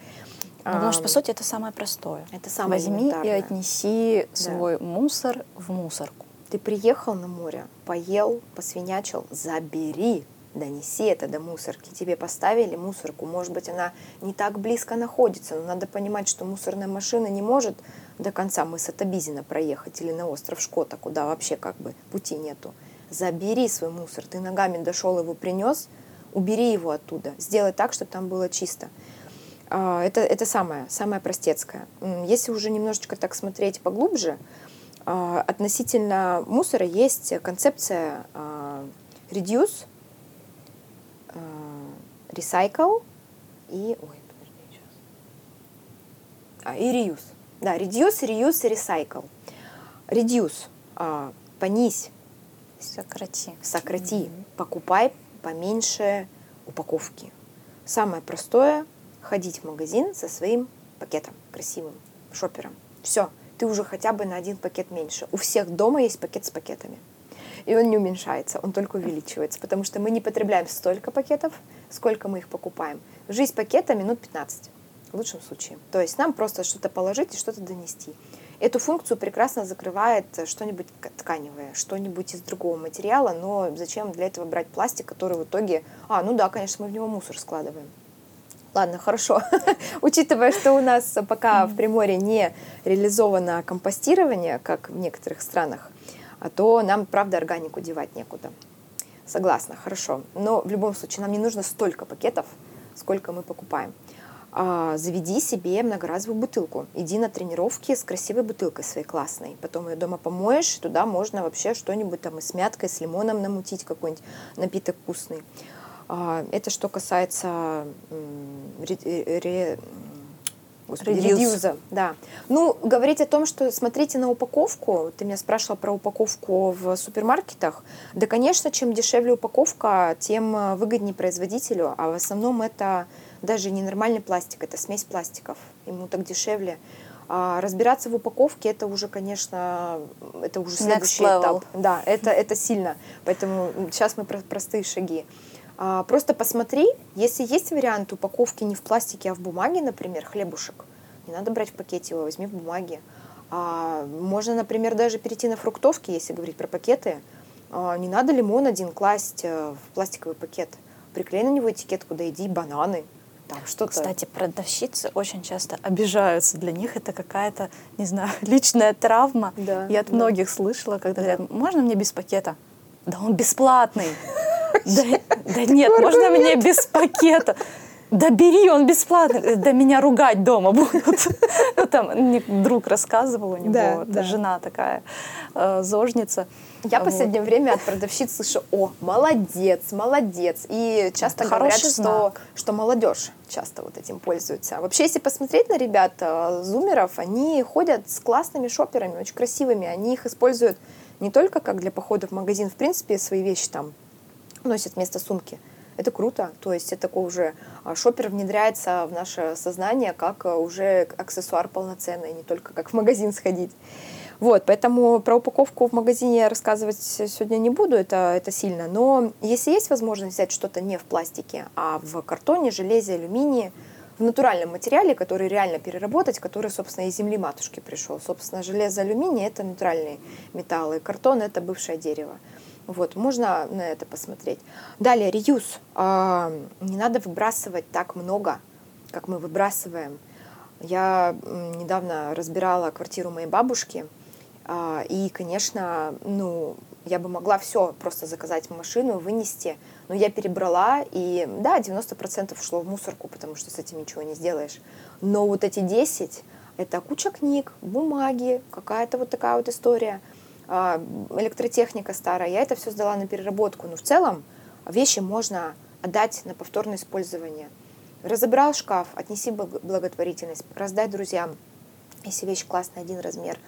Ну, потому что, по сути, это самое простое. Это самое Возьми и отнеси да. свой мусор в мусорку. Ты приехал на море, поел, посвинячил, забери, донеси это до мусорки. Тебе поставили мусорку, может быть, она не так близко находится, но надо понимать, что мусорная машина не может до конца мыса Табизина проехать или на остров Шкота, куда вообще как бы пути нету. Забери свой мусор, ты ногами дошел, его принес, убери его оттуда, сделай так, чтобы там было чисто. Это, это самое, самое простецкое. Если уже немножечко так смотреть поглубже, относительно мусора есть концепция reduce, recycle и... Ой, подожди, сейчас. А, и reuse. Да, reduce, reuse и recycle. Reduce. Понизь. Сократи. Сократи. Mm-hmm. Покупай поменьше упаковки. Самое простое — ходить в магазин со своим пакетом красивым, шоппером. Все, ты уже хотя бы на один пакет меньше. У всех дома есть пакет с пакетами. И он не уменьшается, он только увеличивается, потому что мы не потребляем столько пакетов, сколько мы их покупаем. Жизнь пакета минут пятнадцать, в лучшем случае. То есть нам просто что-то положить и что-то донести. Эту функцию прекрасно закрывает что-нибудь тканевое, что-нибудь из другого материала, но зачем для этого брать пластик, который в итоге... А, ну да, конечно, мы в него мусор складываем. Ладно, хорошо. Учитывая, что у нас пока в Приморье не реализовано компостирование, как в некоторых странах, то нам, правда, органику девать некуда. Согласна, хорошо. Но в любом случае нам не нужно столько пакетов, сколько мы покупаем. А, заведи себе многоразовую бутылку. Иди на тренировки с красивой бутылкой своей классной. Потом ее дома помоешь, и туда можно вообще что-нибудь там и с мяткой, и с лимоном намутить, какой-нибудь напиток вкусный. Это что касается ре, ре, господи, редюза. Да. Ну, говорить о том, что смотрите на упаковку, ты меня спрашивала про упаковку в супермаркетах, да, конечно, чем дешевле упаковка, тем выгоднее производителю, а в основном это даже не нормальный пластик, это смесь пластиков, ему так дешевле. А разбираться в упаковке — это уже, конечно, это уже следующий этап. Да, это, это сильно, поэтому сейчас мы про простые шаги. Просто посмотри, если есть вариант упаковки не в пластике, а в бумаге, например, хлебушек, не надо брать в пакете его, возьми в бумаге. Можно, например, даже перейти на фруктовки, если говорить про пакеты. Не надо лимон один класть в пластиковый пакет. Приклей на него этикетку, да иди, бананы. Там что-то. Кстати, продавщицы очень часто обижаются. Для них это какая-то, не знаю, личная травма. Да, Я от да. многих слышала, когда да. говорят: можно мне без пакета? Да он бесплатный. Да, да нет, можно мне без пакета? Да бери, он бесплатный. Да меня ругать дома будут. Ну, там друг рассказывал, у него да, да. жена такая э, зожница. Я вот. В последнее время от продавщиц слышу: о, молодец, молодец. И часто это говорят, что, что молодежь часто вот этим пользуется. Вообще, если посмотреть на ребят, зумеров, они ходят с классными шопперами, очень красивыми. Они их используют не только как для похода в магазин, в принципе, свои вещи там носят вместо сумки. Это круто. То есть это такой уже шоппер внедряется в наше сознание как уже аксессуар полноценный, не только как в магазин сходить. Вот, поэтому про упаковку в магазине я рассказывать сегодня не буду, это, это сильно. Но если есть возможность взять что-то не в пластике, а в картоне, железе, алюминии, в натуральном материале, который реально переработать, который, собственно, из земли матушки пришел. Собственно, железо, алюминий — это натуральные металлы, картон — это бывшее дерево. Вот, можно на это посмотреть. Далее, реюз. Не надо выбрасывать так много, как мы выбрасываем. Я недавно разбирала квартиру моей бабушки, и, конечно, ну, Я бы могла все просто заказать в машину, вынести, но я перебрала, и да, девяносто процентов шло в мусорку, потому что с этим ничего не сделаешь. Но вот эти десять – это куча книг, бумаги, какая-то вот такая вот история, электротехника старая. Я это все сдала на переработку, но в целом вещи можно отдать на повторное использование. Разобрал шкаф, отнеси благотворительность, раздай друзьям, если вещь классная, один размер.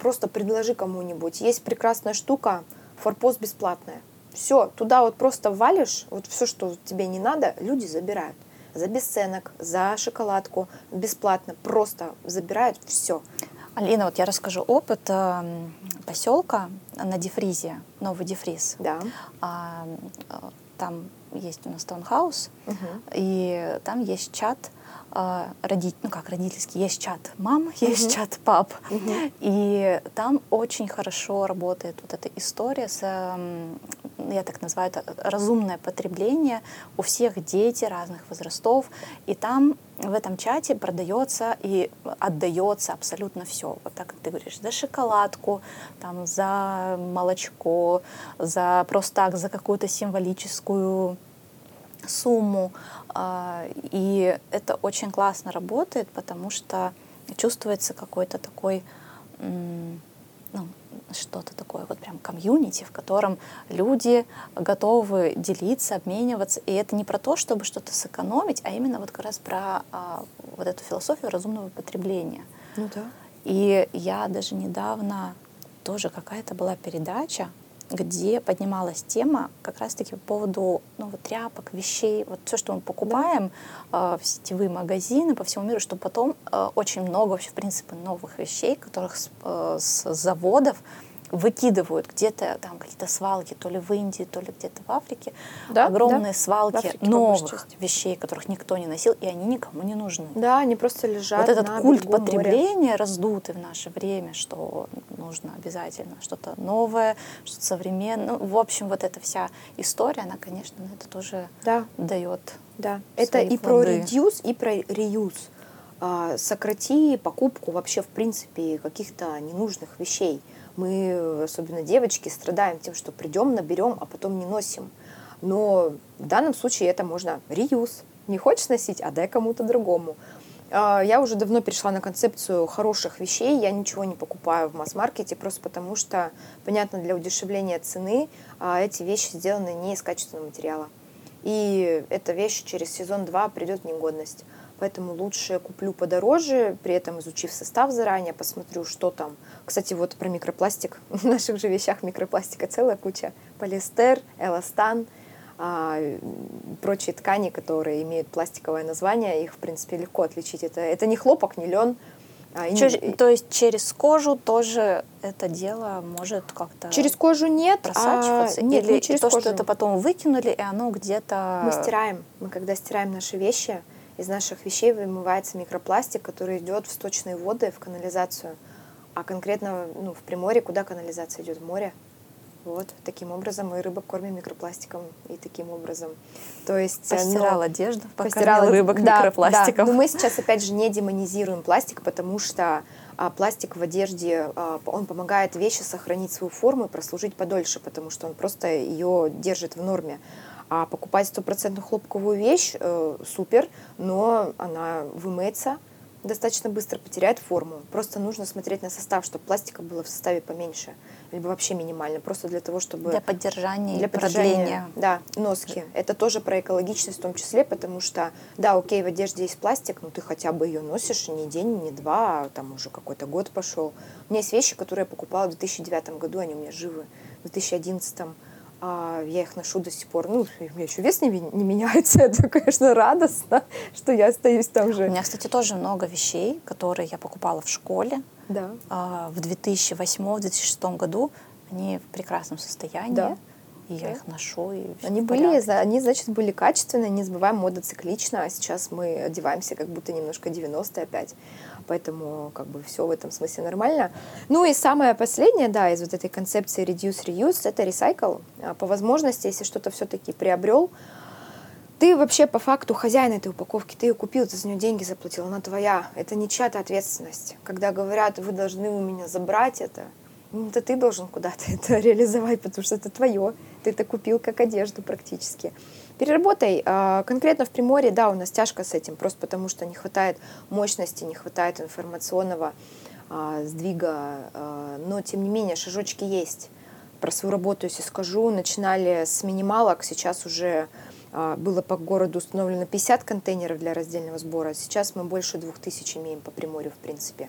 Просто предложи кому-нибудь. Есть прекрасная штука, форпост бесплатная. Все, туда вот просто валишь, вот все, что тебе не надо, люди забирают. За бесценок, за шоколадку, бесплатно, просто забирают все. Алина, вот я расскажу опыт поселка на Дифризе, Новый Дифриз. Да. Там есть у нас таунхаус, угу. И там есть чат, Родить, ну как родительский, есть чат мам, есть uh-huh. чат пап. Uh-huh. И там очень хорошо работает вот эта история с, я так называю это, разумное потребление. У всех дети разных возрастов. И там в этом чате продается и отдается абсолютно все. Вот так, как ты говоришь, за шоколадку, там, за молочко, за просто так, за какую-то символическую сумму. И это очень классно работает, потому что чувствуется какой-то такой, ну, что-то такое, вот прям комьюнити, в котором люди готовы делиться, обмениваться. И это не про то, чтобы что-то сэкономить, а именно вот как раз про вот эту философию разумного потребления. Ну да. И я даже недавно, тоже какая-то была передача, где поднималась тема как раз-таки по поводу, ну, вот, тряпок, вещей, вот все, что мы покупаем да. э, в сетевые магазины по всему миру, что потом э, очень много вообще, в принципе, новых вещей, которых с, э, с заводов выкидывают где-то там какие-то свалки, то ли в Индии, то ли где-то в Африке. Да? Огромные да. свалки новых вещей, которых никто не носил, и они никому не нужны. Да, они просто лежат. Вот этот на культ потребления моря. Раздутый в наше время, что нужно обязательно что-то новое, что-то современное. Ну, в общем, вот эта вся история, она, конечно, это тоже да. дает. Да, это и плоды. Про редюс, и про реюз. Сократи покупку вообще, в принципе, каких-то ненужных вещей. Мы, особенно девочки, страдаем тем, что придем, наберем, а потом не носим. Но в данном случае это можно реюз. Не хочешь носить, а дай кому-то другому. Я уже давно перешла на концепцию хороших вещей. Я ничего не покупаю в масс-маркете, просто потому что, понятно, для удешевления цены эти вещи сделаны не из качественного материала. И эта вещь через сезон-два придет в негодность. Поэтому лучше куплю подороже, при этом изучив состав заранее, посмотрю, что там. Кстати, вот про микропластик. В наших же вещах микропластика целая куча. Полиэстер, эластан, а, прочие ткани, которые имеют пластиковое название, их, в принципе, легко отличить. Это, это не хлопок, не лен. А, и через, не... То есть через кожу тоже это дело может как-то через кожу нет, просачиваться? А, нет, или не через то, кожу. Что это потом выкинули, и оно где-то... Мы стираем. Мы когда стираем наши вещи... Из наших вещей вымывается микропластик, который идет в сточные воды, в канализацию. А конкретно, ну, в Приморье, куда канализация идет? В море. Вот, таким образом мы рыбок кормим микропластиком. И таким образом. То есть, постирал но... одежду, покормил рыбок да, микропластиком. Да. Но мы сейчас, опять же, не демонизируем пластик, потому что а, пластик в одежде, а, он помогает вещи сохранить свою форму и прослужить подольше, потому что он просто ее держит в норме. А покупать стопроцентную хлопковую вещь э, супер, но она вымыется достаточно быстро, потеряет форму. Просто нужно смотреть на состав, чтобы пластика было в составе поменьше, либо вообще минимально, просто для того, чтобы... Для поддержания для и продления. Да, носки. Это тоже про экологичность в том числе, потому что, да, окей, в одежде есть пластик, но ты хотя бы ее носишь не день, не два, а там уже какой-то год пошел. У меня есть вещи, которые я покупала в две тысячи девятом году, они у меня живы, в две тысячи одиннадцатом году. Я их ношу до сих пор. Ну, у меня еще вес не, не меняется. Это, конечно, радостно, что я остаюсь там же. У меня, кстати, тоже много вещей, которые я покупала в школе. Да. В две тысячи восьмом - две тысячи шестом году. Они в прекрасном состоянии. Да. И я да. их ношу. И они, были, они, значит, были качественные, не забываем, мода циклична. А сейчас мы одеваемся как будто немножко девяностые опять. Поэтому как бы все в этом смысле нормально. Ну и самое последнее, да, из вот этой концепции reduce, reuse, это recycle. По возможности, если что-то все-таки приобрел, ты вообще по факту хозяин этой упаковки, ты ее купил, ты за нее деньги заплатил, она твоя. Это не чья-то ответственность. Когда говорят, вы должны у меня забрать это, ну, это ты должен куда-то это реализовать, потому что это твое. Ты это купил как одежду практически. Переработай. Конкретно в Приморье, да, у нас тяжко с этим, просто потому что не хватает мощности, не хватает информационного сдвига. Но, тем не менее, шажочки есть. Про свою работу, если скажу, начинали с минималок, сейчас уже было по городу установлено пятьдесят контейнеров для раздельного сбора, сейчас мы больше двух тысяч имеем по Приморью, в принципе.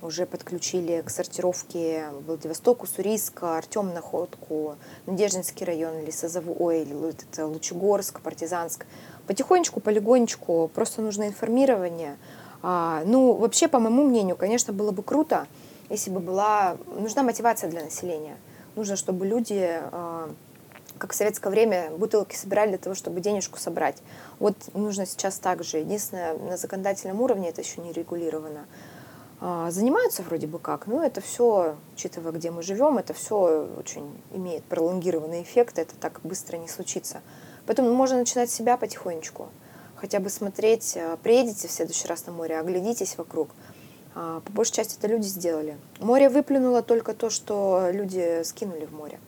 Уже подключили к сортировке Владивосток, Уссурийск, Артём, Находку, Надеждинский район, Лесозаводск, Лучегорск, Партизанск. Потихонечку, полигонечку, просто нужно информирование. Ну, вообще, по моему мнению, конечно, было бы круто, если бы была нужна мотивация для населения. Нужно, чтобы люди, как в советское время, бутылки собирали для того, чтобы денежку собрать. Вот нужно сейчас так же. Единственное, на законодательном уровне это еще не регулировано. Занимаются вроде бы как, но это все, учитывая, где мы живем, это все очень имеет пролонгированный эффект, это так быстро не случится. Поэтому можно начинать с себя потихонечку. Хотя бы смотреть, приедете в следующий раз на море, оглядитесь вокруг. По большей части это люди сделали. Море выплюнуло только то, что люди скинули в море.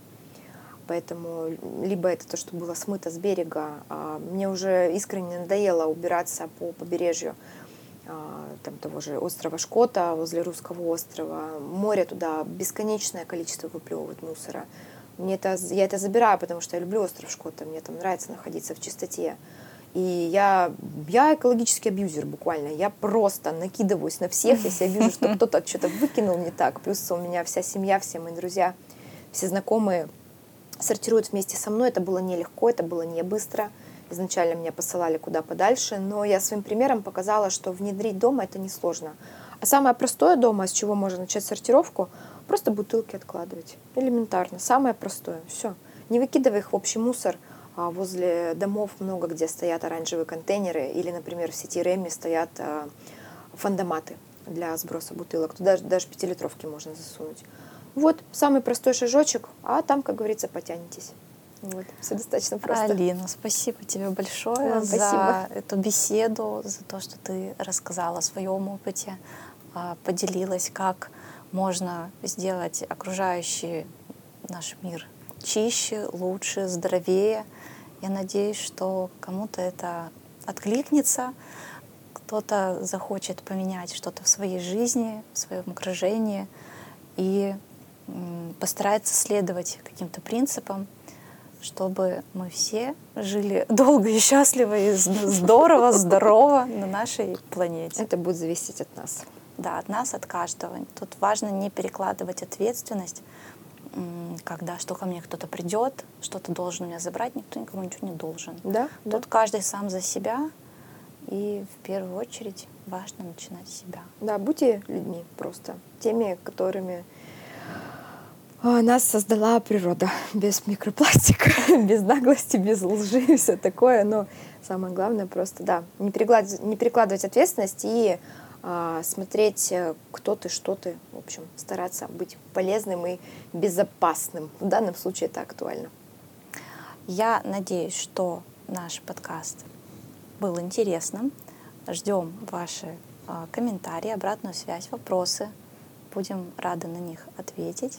Поэтому либо это то, что было смыто с берега. Мне уже искренне надоело убираться по побережью там, того же острова Шкота, возле Русского острова. Море туда бесконечное количество выплевывает мусора. Мне это, я это забираю, потому что я люблю остров Шкота, мне там нравится находиться в чистоте. И я, я экологический абьюзер буквально. Я просто накидываюсь на всех, если я вижу, что кто-то что-то выкинул не так. Плюс у меня вся семья, все мои друзья, все знакомые сортируют вместе со мной. Это было нелегко, это было не быстро. Изначально меня посылали куда подальше. Но я своим примером показала, что внедрить дома это несложно. А самое простое дома, с чего можно начать сортировку, просто бутылки откладывать. Элементарно. Самое простое. Все. Не выкидывай их в общий мусор. Возле домов много где стоят оранжевые контейнеры, или, например, в сети Рэмми стоят фандоматы для сброса бутылок. Туда даже пятилитровки можно засунуть. Вот самый простой шажочек, а там, как говорится, потянетесь. Вот, все достаточно просто. Алина, спасибо тебе большое Вам за спасибо. Эту беседу, за то, что ты рассказала о своем опыте, поделилась, как можно сделать окружающий наш мир чище, лучше, здоровее. Я надеюсь, что кому-то это откликнется, кто-то захочет поменять что-то в своей жизни, в своем окружении и постарается следовать каким-то принципам, чтобы мы все жили долго и счастливо, и здорово, здорово на нашей планете. Это будет зависеть от нас. Да, от нас, от каждого. Тут важно не перекладывать ответственность, когда что ко мне кто-то придет, что-то должен у меня забрать, никто никому ничего не должен. Да, Тут да. каждый сам за себя, и в первую очередь важно начинать с себя. Да, будьте людьми просто, теми, которыми нас создала природа, без микропластика, без наглости, без лжи и все такое. Но самое главное просто, да, не перекладывать, не перекладывать ответственность и смотреть, кто ты, что ты. В общем, стараться быть полезным и безопасным. В данном случае это актуально. Я надеюсь, что наш подкаст был интересным. Ждем ваши комментарии, обратную связь, вопросы. Будем рады на них ответить.